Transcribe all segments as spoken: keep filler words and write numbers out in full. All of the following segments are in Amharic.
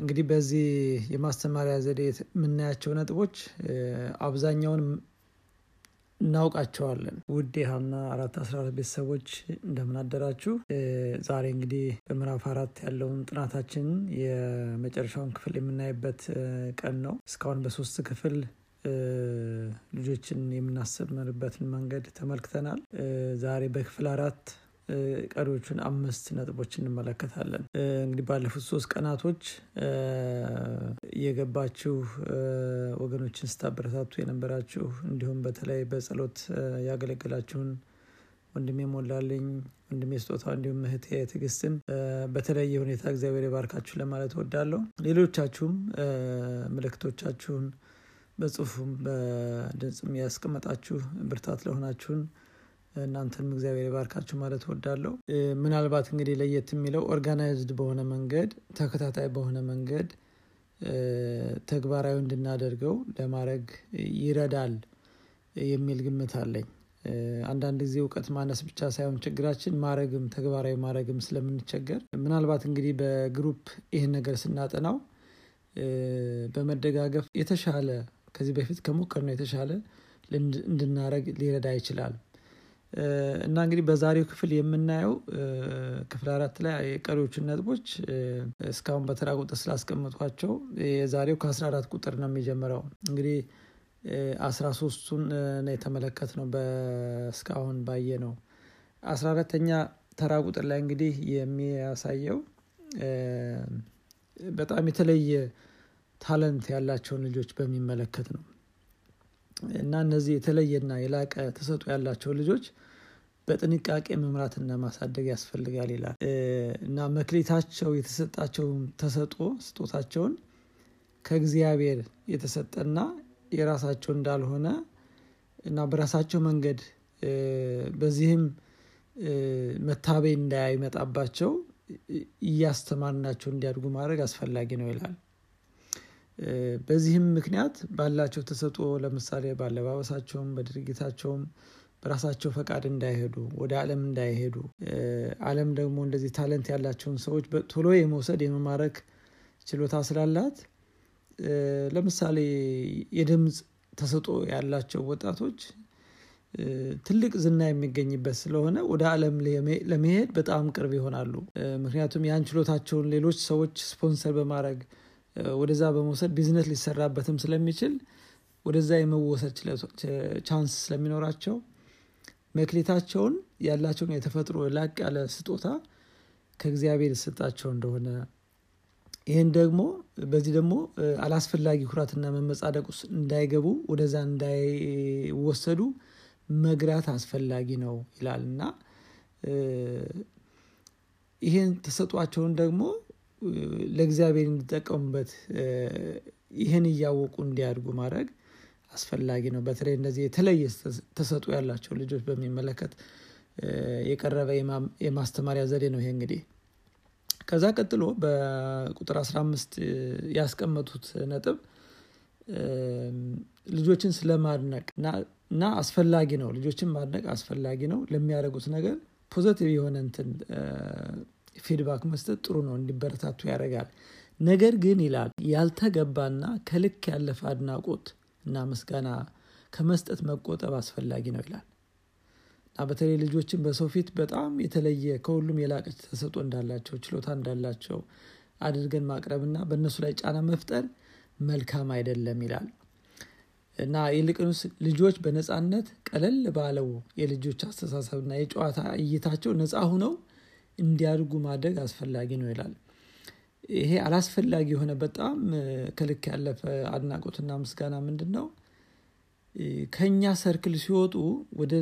እንግዲህ በዚህ የማስተማሪያ ዘዴ ምናያቸው ነጥቦች አብዛኛውን እናውቃቸዋለን። ውድ የሃና አራት አስራ አራት ቤተሰቦች እንደምን አደራችሁ? ዛሬ እንግዲህ በምዕራፍ አራት ያለውን ጥናታችን የመጨረሻውን ክፍል የምናይበት ቀን ነው። እስካሁን በሶስት ክፍል ልጆችን የምናስተምርበት መንገድ ተመልክተናል። ዛሬ በክፍል አራት ቀሪዎቹን አምስት ነጥቦችን እንመለከታለን። እንግዲህ ባለፉት ሶስት ቀናቶች የገባችሁ ወገኖችን ስታበረታቱ የነበራችሁ እንዲሁም በተለይ በጸሎት ያገለግላችሁን ወንድሜ ሞላልኝ ወንድሜ ስጦታ እንዲሁም እህቴ ትግስትን በተለይ ሁኔታ እግዚአብሔር ይባርካችሁ ለማለት እወዳለሁ። ሌሎቻችሁም መልእክቶቻችሁን በጽሁፍም በድምጽም ያስቀመጣችሁ ብርታት ለሆናችሁን እናንተም እግዚአብሔር ይባርካችሁ ማለት እወዳለሁ። ምናልባት እንግዲህ ለየት የሚለው ኦርጋናይዝድ በሆነ መንገድ ተከታታይ በሆነ መንገድ ተግባራዊ እንድናደርገው ለማድረግ ይረዳል የሚል ግምት አለኝ። አንዳንድ ጊዜ ዕውቀት ማነስ ብቻ ሳይሆን ችግራችን ማረግም ተግባራዊ ማረግም ስለምንቸገር ምናልባት እንግዲህ በግሩፕ ይሄን ነገር ስናጠናው በመደጋገፍ የተሻለ ከዚህ በፊት ከመከርነው የተሻለ እንድናረግ ሊረዳ ይችላል። እና እንግዲህ በዛሬው ክፍል የምናየው ክፍል አራት ላይ የቀሪዎቹን ነጥቦች እስካሁን በተራ ቁጥር ስላስቀመጥኳቸው የዛሬው ከአስራ አራት ቁጥር ነው የሚጀምረው። እንግዲህ አስራ ሶስቱን ነው የተመለከተነው በስካውን ባየነው። አስራ አራተኛ ተራ ቁጥር ላይ እንግዲህ የሚያሳየው በጣም የተለየ ታለንት ያላቸው ልጆች በሚመለከት ነው። እና እነዚህ የተለየና የላቀ ተሰጥኦ ያላቸው ልጆች በጥንቃቄ መምራትና ማሳደግ ያስፈልጋል ይላል። እና መክሊታቸው የተሰጣቸው ተሰጥኦ ስጦታቸውን ከእግዚአብሔር የተሰጠና የራሳቸው እንዳልሆነ እና በራሳቸው መንገድ በዚህም መታበይ እንዳይመጣባቸው ያስተማርናቸው እንዲያድጉ ማድረግ አስፈልጋጊ ነው ይላል። በዚህም ምክንያት ባላቸው ተሰጥኦ ለምሳሌ ባለባበሳቸው በድርጊታቸው በራሳቸው ፈቃድ እንዳይሄዱ ወደ ዓለም እንዳይሄዱ ዓለም ደግሞ እንደዚህ ታለንት ያላቸውን ሰዎች በቶሎ የመውሰድ የመማረክ ችሎታ ስላላት ለምሳሌ የድምጽ ተሰጥኦ ያላቸው ወጣቶች ትልቅ ዝና የሚገኝበት ስለሆነ ወደ ዓለም ለመሄድ በጣም ቅርብ ይሆናሉ። ምክንያቱም ያን ችሎታቸውን ሌሎች ሰዎች ስፖንሰር በማድረግ ወደዛ በመውሰድ ቢዝነስ ሊሰራበትም ስለሚችል ወደዛ የመወሰድ ቻንስ ስለሚኖራቸው መክሊታቸውን ያላቸውን የተፈጥሮ ላቅ ያለ ስጦታ ከእግዚአብሔር የተሰጣቸው እንደሆነ ይሄን ደግሞ በዚህ ደግሞ አላስፈላጊ ኩራትና መመጻደቅ ውስጥ እንዳይገቡ ወደዛ እንዳይወሰዱ መግራት አስፈላጊ ነው ይላልና ይሄን ተሰጧቸውን ደግሞ ለእግዚአብሔር እንዲጠቀሙበት ይሄን ያወቁ እንዲያድጉ ማድረግ አስፈልጋጊ ነው። በተለይ እንደዚህ የተለየ ተሰጥኦ ያላቸው ልጆች በሚመለከት የቀረበ የማስተማሪያ ዘዴ ነው ይሄ እንግዲህ። ከዛ ቀጥሎ በቁጥር አስራ አምስት ያስቀመጡት ነጥብ ልጆችን ስለማድነቅና እና አስፈልጋጊ ነው ልጆችን ማድነቅ አስፈልጋጊ ነው ለሚያደርጉት ነገር ፖዚቲቭ የሆነ እንትን ፊድባክ መስጠት ጥሩ ነው እንዲበረታቱ ያደርጋል። ነገር ግን ይላል ያልተገባና ከልክ ያለፈ አድናቆት እና መስጋና ከመስጠት መቆጠብ አስፈልጋጊ ነው ይላል። እና በተለይ ልጆችን በሰው ፊት በጣም የተለየ ከሁሉም የላቀ ተሰጥኦ እንዳላቸው ችሎታ እንዳላቸው አድርገን ማቅረብና በእነሱ ላይ ጫና መፍጠር መልካም አይደለም ይላል። እና ይልቁንስ ልጆች በነጻነት ቀለል ባለው የልጆች አስተሳሰብና የጨዋታ እይታቸው ነጻ ሆነው እንዲያድጉ ማድረግ አስፈልጋጊ ነው ይላል። ይሄ አላስፈልጋጊ የሆነ በጣም ከልክ ያለፈ አድናቆትና ምስጋና ምንድነው? ከኛ ሰርክል ሲወጡ ወደ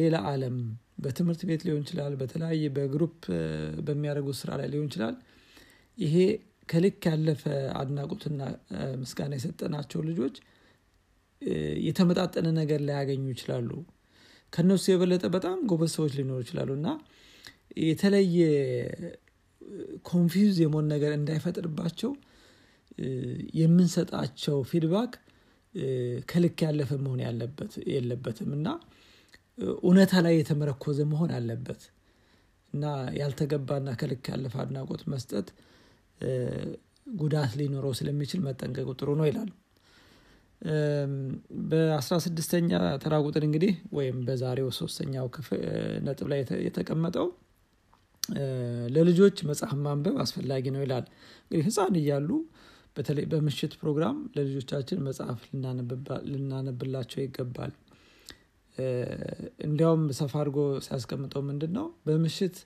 ሌላ ዓለም በትምህርት ቤት ሊሆን ይችላል በተለያየ በግሩፕ በሚያደርጉት ስራ ላይ ሊሆን ይችላል ይሄ ከልክ ያለፈ አድናቆትና ምስጋና የሰጠናቸው ልጆች የተመጣጠነ ነገር ላይ ያገኙ ይችላሉ። ከነሱ የበለጠ በጣም ጎበዝ ሰዎች ሊኖሩ ይችላሉና የተለየ ኮንፊውዝ የሆነ ነገር እንዳይፈጠርባቸው የምንሰጣቸው ፊድባክ ከልክ ያለፈ መሆን ያለበት የለበትምና ኡነታ ላይ የተመረኮዘ መሆን አለበት። እና ያልተገባና ከልክ ያለፈ አድናቆት መስጠት ጉዳት ሊኖረው ስለሚችል መጠንቀቁ ጥሩ ነው ይላል። በ16ኛ ተራ ቁጥር እንግዲህ ወይም በዛሬው ሶስተኛው ነጥብ ላይ የተቀመጠው ለልጆች መጽሐፍ ማንበብ አስፈልጊ ነው ይላል። እንግዲህ ህፃን ይያሉ በተለይ በመሽት ፕሮግራም ለልጆቻችን መጽሐፍ ልናነብላቸው ይገባል። እንዲያውም ሰፋርጎ ሲያስቀምጠው ምንድነው በመሽት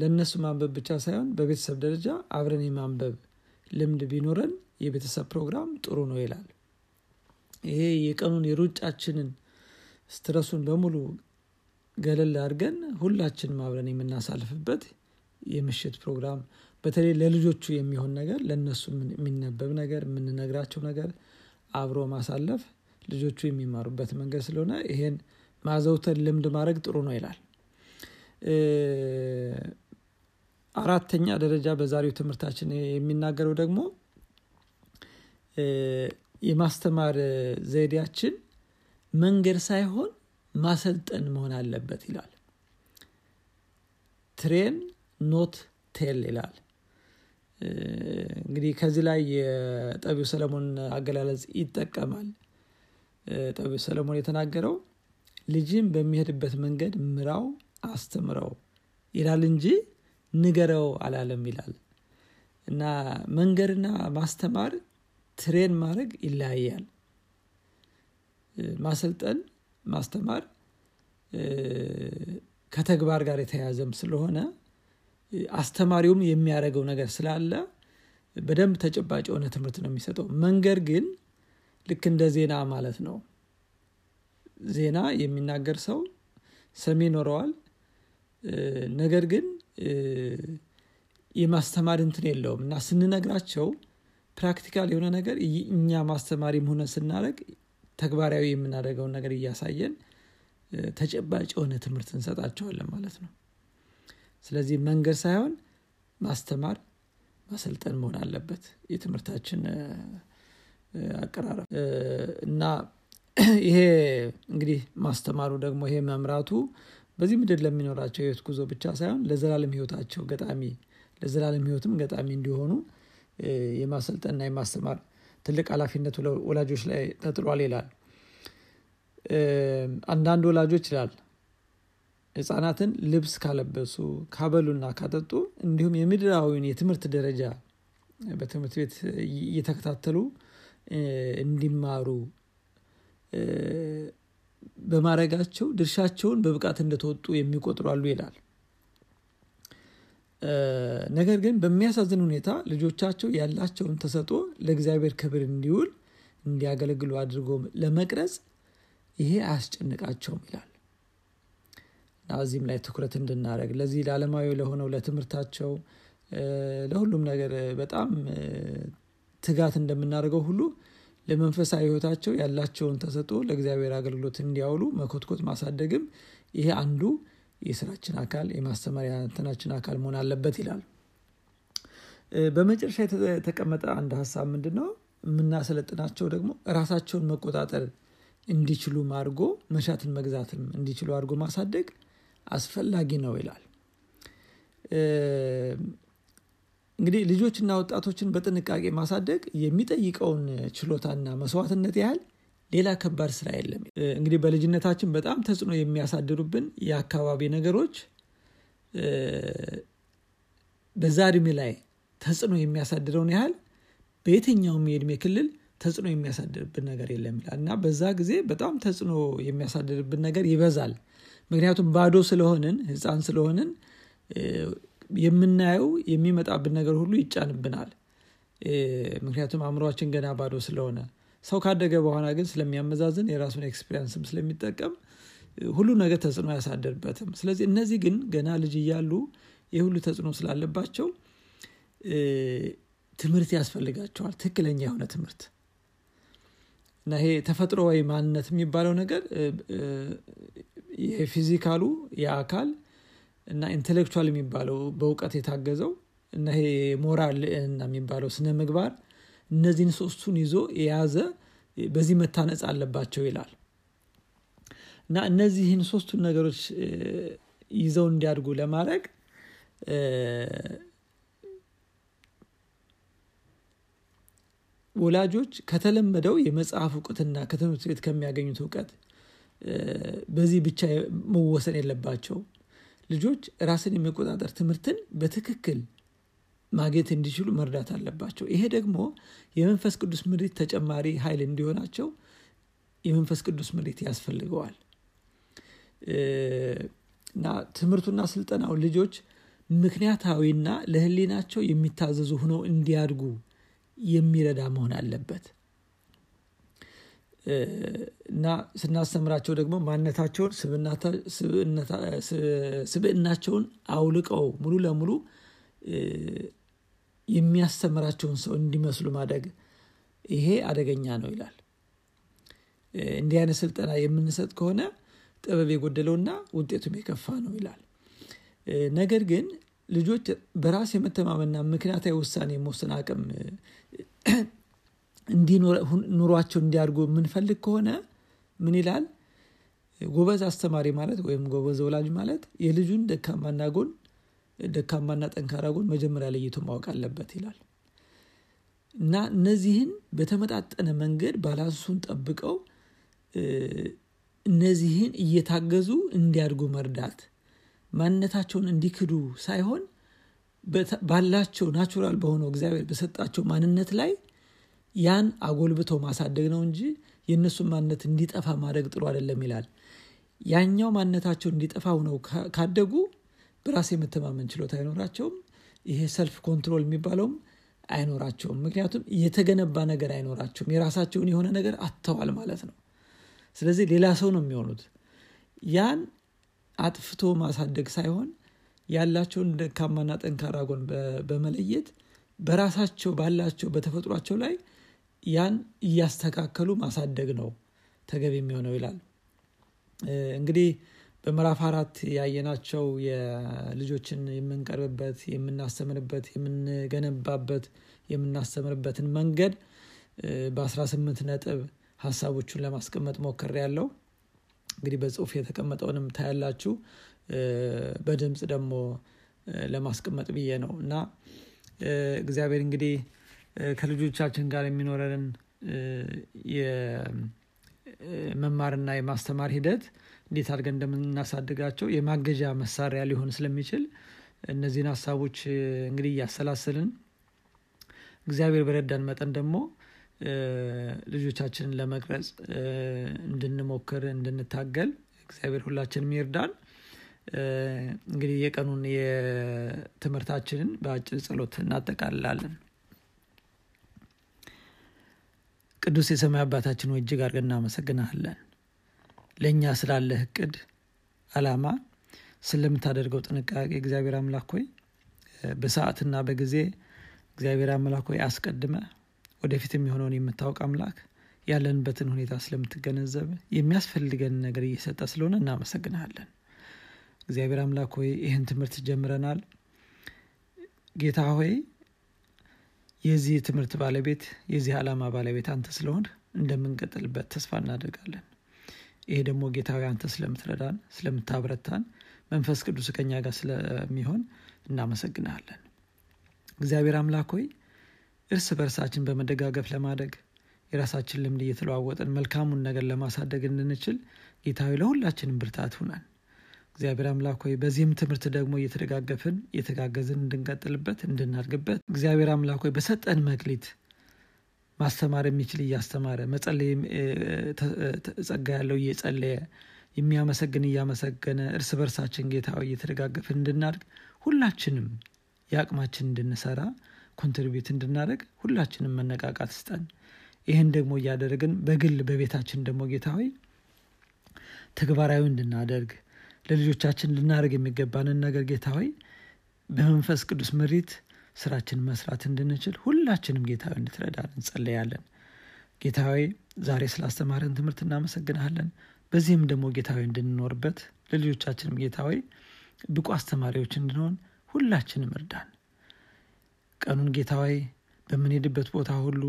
ለነሱ ማንበብ ብቻ ሳይሆን በቤተሰብ ደረጃ አብረን የማንበብ ልምድ ቢኖርን የቤተሰብ ፕሮግራም ጥሩ ነው ይላል። ይሄ የቀኑን የሩጫችንን ስትረሱን በሙሉ ገለል አድርገን ሁላችንም አብረን የምናሳልፍበት የምሽት ፕሮግራም በተለይ ለልጆቹ የሚሆን ነገር ለነሱ የሚነበብ ነገር ምን ነግራቸው ነገር አብሮ ማሳለፍ ልጆቹ የሚማሩበት መንገድ ስለሆነ ይሄን ማዘውተን ልምድ ማድረግ ጥሩ ነው ይላል። አራተኛ ደረጃ በዛሬው ትምህርታችን የሚናገረው ደግሞ የማስተማር ዘይዲያችን መንገር ሳይሆን ማሰልጠን መሆን አለበት ይላል። Train not tell ይላል። እንግዲህ ከዚህ ላይ የጠቢው ሰለሞን አገላለጽ ይተቀማል። ጠቢው ሰለሞን የተናገረው ልጅም በሚሄድበት መንገድ ምራው አስተምራው ይላል እንጂ ንገረው አላለም ይላል። እና መንገርና ማስተማር ትሬን ማድረግ ይላያል። ማሰልጠን ማስተማር ከተግባር ጋር የተያዘም ስለሆነ አስተማሪውም የሚያረጋው ነገር ስላለ በደንብ ተጨባጭ ሆነ ትምህርት ነው የሚሰጠው። መንገር ግን ልክ እንደ ዜና ማለት ነው። ዜና የሚናገር ሰው ሰሚ ኖረዋል ነገር ግን የማስተማር እንትን የለውምና ስንነግራቸው ፕራክቲካል የሆነ ነገር እኛ ማስተማሪ መሆነ ስናረግ ተግባራዊ የምናደርገው ነገር ያሳየን ተጨባጭ የሆነ ትምህርት እንሰጣቸዋለን ማለት ነው። ስለዚህ መንገር ሳይሆን ማስተማር ማሰልጠን መሆን አለበት የትምህርታችን አቀራረብ እና ይሄ እንግዲህ ማስተማሩ ደግሞ ይሄ መምራቱ በዚህ ምድር ለሚኖራቸው ህይወት ጉዞ ብቻ ሳይሆን ለዘላለም ህይወታቸው ገጣሚ ለዘላለም ህይወትም ገጣሚ እንዲሆኑ የማሰልጠና የማስተማር ትልቅ ኃላፊነት ወላጆች ላይ ተጥሏል ይላል። አንዳንድ ወላጆች ይላል ህፃናትን ልብስ ካለበሱ ካበሉና ካጠጡ እንዲሁም የምድራዊውን የትምህርት ደረጃ በትምህርት ቤት እየተከታተሉ እንዲማሩ በማረጋቸው ድርሻቸውን በብቃት እንደተወጡ የሚቆጥራሉ ይላል። ነገር ግን በሚያሳዝን ሁኔታ ልጆቻቸው ያላቸውን ተሰጦ ለእግዚአብሔር ክብር እንዲውል እንዲያገለግሉ አድርጎ ለመቅረጽ ይሄ አስጨንቃቸው ይላል። ላዚም ላይ ትኩረት እንድናደርግ ለዚህ ለዓለማዊ ለሆነው ለትምህርታቸው ለሁሉም ነገር በጣም ትጋት እንደምናደርገው ሁሉ ለመንፈሳዊ ህይወታቸው ያላቸውን ተሰጦ ለእግዚአብሔር አገልግሎት እንዲያውሉ መኮትኮት ማሳደግም ይሄ አንዱ የሥራችን አካል የማስተማሪያ ተናችን አካል መሆን አለበት ይላል። በመጨረሻ የተቀመጠ አንድ ሐሳብ ምንድነው እናሰለጥናቸው ደግሞ ራሳቸውን መቆጣጠር እንዲችሉ ማርጎ መሻትን መግዛትም እንዲችሉ አርጎ ማሳደግ አስፈልጊ ነው ይላል። እንግዲህ ልጆችና ወጣቶችን በጥንቃቄ ማሳደግ የሚጠይቀውን ችሎታና መስዋዕትነት ያህል ሌላ ከባድ ስራ የለም። እንግዲህ በልጅነታችን በጣም ተጽዕኖ የሚያሳድሩብን የአካባቢ ነገሮች በዛድም ላይ ተጽዕኖ የሚያሳድረውን ያህል በየትኛውም የእድሜ ክልል ተጽዕኖ የሚያሳድርብን ነገር የለም ይላልና በዛ ጊዜ በጣም ተጽዕኖ የሚያሳድርብን ነገር ይበዛል። ምክንያቱም ባዶ ስለሆነን ህፃን ስለሆነን የምናየው የሚመጣብን ነገር ሁሉ ይጫንብናል። ምክንያቱም አእምሮአችን ገና ባዶ ስለሆነ ሰው ካደገ በኋላ ግን ስለሚያመዛዝን የራሱን ኤክስፒሪያንስም ስለሚጠቀም ሁሉ ነገር ተጽዕኖ ያሳደርበትም። ስለዚህ እነዚህ ግን ገና ልጅ ይያሉ የሁሉ ተጽዕኖ ስላለባቸው ትምህርት ያስፈልጋቸዋል ትክክለኛ የሆነ ትምህርት እና ይሄ ተፈጥሮአዊ ማንነት የሚባለው ነገር የፊዚካሉ የአካል እና ኢንተሌክቹዋል የሚባለው በእውቀት የታገዘው እና ይሄ ሞራል እና የሚባለው ስነ ምግባር እነዚህን ሶስቱን ይዞ ያዘ በዚህ መታነጽ አለባቸው ይላል። እና እነዚህን ሶስቱን ነገሮች ይዘው እንዲያድጉ ለማድረግ ወላጆች ከተለመደው የመጽሐፍ ዕውቀትና ከትምህርት ቤት ከሚያገኙት ዕውቀት በዚህ ብቻ መወሰን የለባቸው። ልጆች ራስን የሚቆጣጠር ትምህርትን በትክክል ማግኘት እንዲችሉ መርዳት አለባቸው። ይሄ ደግሞ የመንፈስ ቅዱስ ምሪት ተጨማሪ ኃይል እንዲሆናቸው የመንፈስ ቅዱስ ምሪት ያስፈልገዋል። እና ትምህርቱና ስልጠናው ልጆች ምክንያታዊና ለህሊናቸው የሚታዘዙ ሆነው እንዲያድጉ የሚረዳ መሆን አለበት። እና ስናስተምራቸው ደግሞ ማንነታቸውን ስብዕናቸውን አውልቀው ሙሉ ለሙሉ የሚያስተምራቸውን ሰው እንዲመስሉ ማድረግ ይሄ አደገኛ ነው ይላል። እንዲያነ ስልጣና የምንሰጥ ከሆነ ጥበብ የጎደለውና ውጤቱም የከፋ ነው ይላል። ነገር ግን ልጆች በራስ የመተማመንና ምክንያታዊ ውሳኔ መወሰን አቅም እንዲኖር ኑሯቸው እንዲያርጉ ምን ፈልክ ከሆነ ምን ይላል? ጎበዝ አስተማሪ ማለት ወይም ጎበዝ ወላጅ ማለት የልጁን ደካማና ጎን ደካማና ጠንካራ ጎን መጀመሪያ ለይቶ ማወቅ አለበት ይላል። እና እነዚህን በተመጣጣነ መንገድ ባላንሱን ጠብቀው እነዚህን እየታገዙ እንዲያርጉ መርዳት ማንነታቸውን እንዲክዱ ሳይሆን ባላቸው ናቹራል በሆነው እግዚአብሔር በሰጣቸው ማንነት ላይ ያን አጎልብቶ ማሳደግ ነው እንጂ የነሱ ማንነት እንዲጠፋ ማድረግ ጥሩ አይደለም ይላል። ያኛው ማንነታቸው እንዲጠፋ ሆነው ካደጉ በራስ የመተማመን ችሎታ አይኖራቸው፣ ይሄ ሰልፍ ኮንትሮል የሚባለው አይኖራቸው። ምክንያቱም የተገነባ ነገር አይኖራቸው፣ የራሳቸውን የሆነ ነገር አጥተዋል ማለት ነው። ስለዚህ ሌላ ሰው ነው የሚሆኑት። ያን አጥፍቶ ማሳደግ ሳይሆን ያላቸውን ደካማና ጠንካራ ጎን በመለየት በራሳቸው ባላቸው በተፈጥሯቸው ላይ ያን ያስተካከሉ ማሳደግ ነው ተገቢ የሚሆነው ይላል። እንግዲህ በመራፍ አራት ያየናቸው የልጆችን የምንቀርብበት የምናስተምርበት የምንገነባበት የምናስተምርበትን መንገድ በ18 ነጥብ ሐሳቦቹን ለማስቀመጥ ሞከር ያለው እንግዲህ በጽሁፍ የተቀመጠውንም ታያላችሁ በደምጽ ደግሞ ለማስቀመጥ ብዬ ነውና እግዚአብሔር እንግዲህ ከልጆቻችን ጋር የሚኖረን የመማርና የማስተማር ሂደት እንዴት አድርገን እንደምናሳድጋቸው የማገጃ መሳሪያ ሊሆን ስለሚችል እነዚህን ሐሳቦች እንግዲህ ያሰላሰልን እግዚአብሔር በረዳን መጠን ደግሞ ልጆቻችንን ለመቅረጽ እንድንሞክር እንድንታገል እግዚአብሔር ሁላችንም ይርዳን። እንግዲህ የቀኑን የትምህርታችንን በአጭር ጸሎት እናጠቃልላለን። ቅዱስ የሰማይ አባታችን ሆይ እጅግ አድርገን እናመሰግናለን ለኛ ስላለህ ዕቅድ ዓላማ ስለምታደርገው ጥንቃቄ እግዚአብሔር አምላክ ሆይ በሰዓትና በጊዜ እግዚአብሔር አምላክ ሆይ አስቀድመ ወደፊትም ይሆነውን የምታውቅ አምላክ ያለንበትን ሁኔታ ስለምትገነዘብ የሚያስፈልገን ነገር እየሰጠ ስለሆነ እናመሰግናለን። እግዚአብሔር አምላክ ሆይ ይሄን ትምህርት ጀምረናል። ጌታ ሆይ የዚህ ትምህርት ባለቤት የዚህ ዓላማ ባለቤት አንተ ስለሆነ እንደምንቀጥልበት ተስፋ እናደርጋለን። ይሄ ደግሞ ጌታ ሆይ አንተ ስለምትረዳን ስለምታብረታን መንፈስ ቅዱስ ከኛ ጋር ስለሚሆን እናመሰግናለን። እግዚአብሔር አምላክ ሆይ እርስ በርሳችን በመደጋገፍ ለማደግ የራሳችን ልምድ እየተለዋወጠን መልካሙን ነገር ለማሳደግ እንድንችል ጌታ ሆይ ለሁላችንም ብርታት ሁናን። እግዚአብሔር አምላክ ሆይ በዚህም ትምህርት ደግሞ እየተደጋገፍን እየተጋገዝን እንድንቀጥልበት እንድናድግበት እግዚአብሔር አምላክ ሆይ በሰጠን መክሊት ማስተማር የሚችል ያስተማረ መጸለይ ተጸጋ ያለው እየጸለየ የሚያመሰግን ያመሰገነ እርስ በርሳችን ጌታ ሆይ እየተደጋገፍን እንድናድግ ሁላችንም ያቅማችን እንድንሰራ ኮንትሪቢዩት እንድናደርግ ሁላችንም መነቃቃት ስጠን። ይሄን ደግሞ ያደረግን በግል በቤታችን ደግሞ ጌታ ሆይ ተግባራዊ እንድናደርግ ለልጆቻችን ልናደርግ የሚገባንን ነገር ጌታ ሆይ በመንፈስ ቅዱስ ምሪት ስራችን መስራት እንድንችል ሁላችንም ጌታ ሆይ እንድትረዳን እንጸልያለን። ጌታ ሆይ ዛሬ ስላስተማረን ትምህርት እናመሰግናለን። በዚህም ደግሞ ጌታ ሆይ እንድንኖርበት ለልጆቻችንም ጌታ ሆይ ብቁ አስተማሪዎች እንድንሆን ሁላችንም እርዳን። ቀኑን ጌታ ሆይ በመንሄድበት ቦታ ሁሉ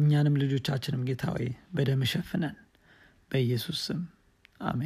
እኛንም ልጆቻችንም ጌታ ሆይ በደም ሸፍነን በኢየሱስ ስም አሜን።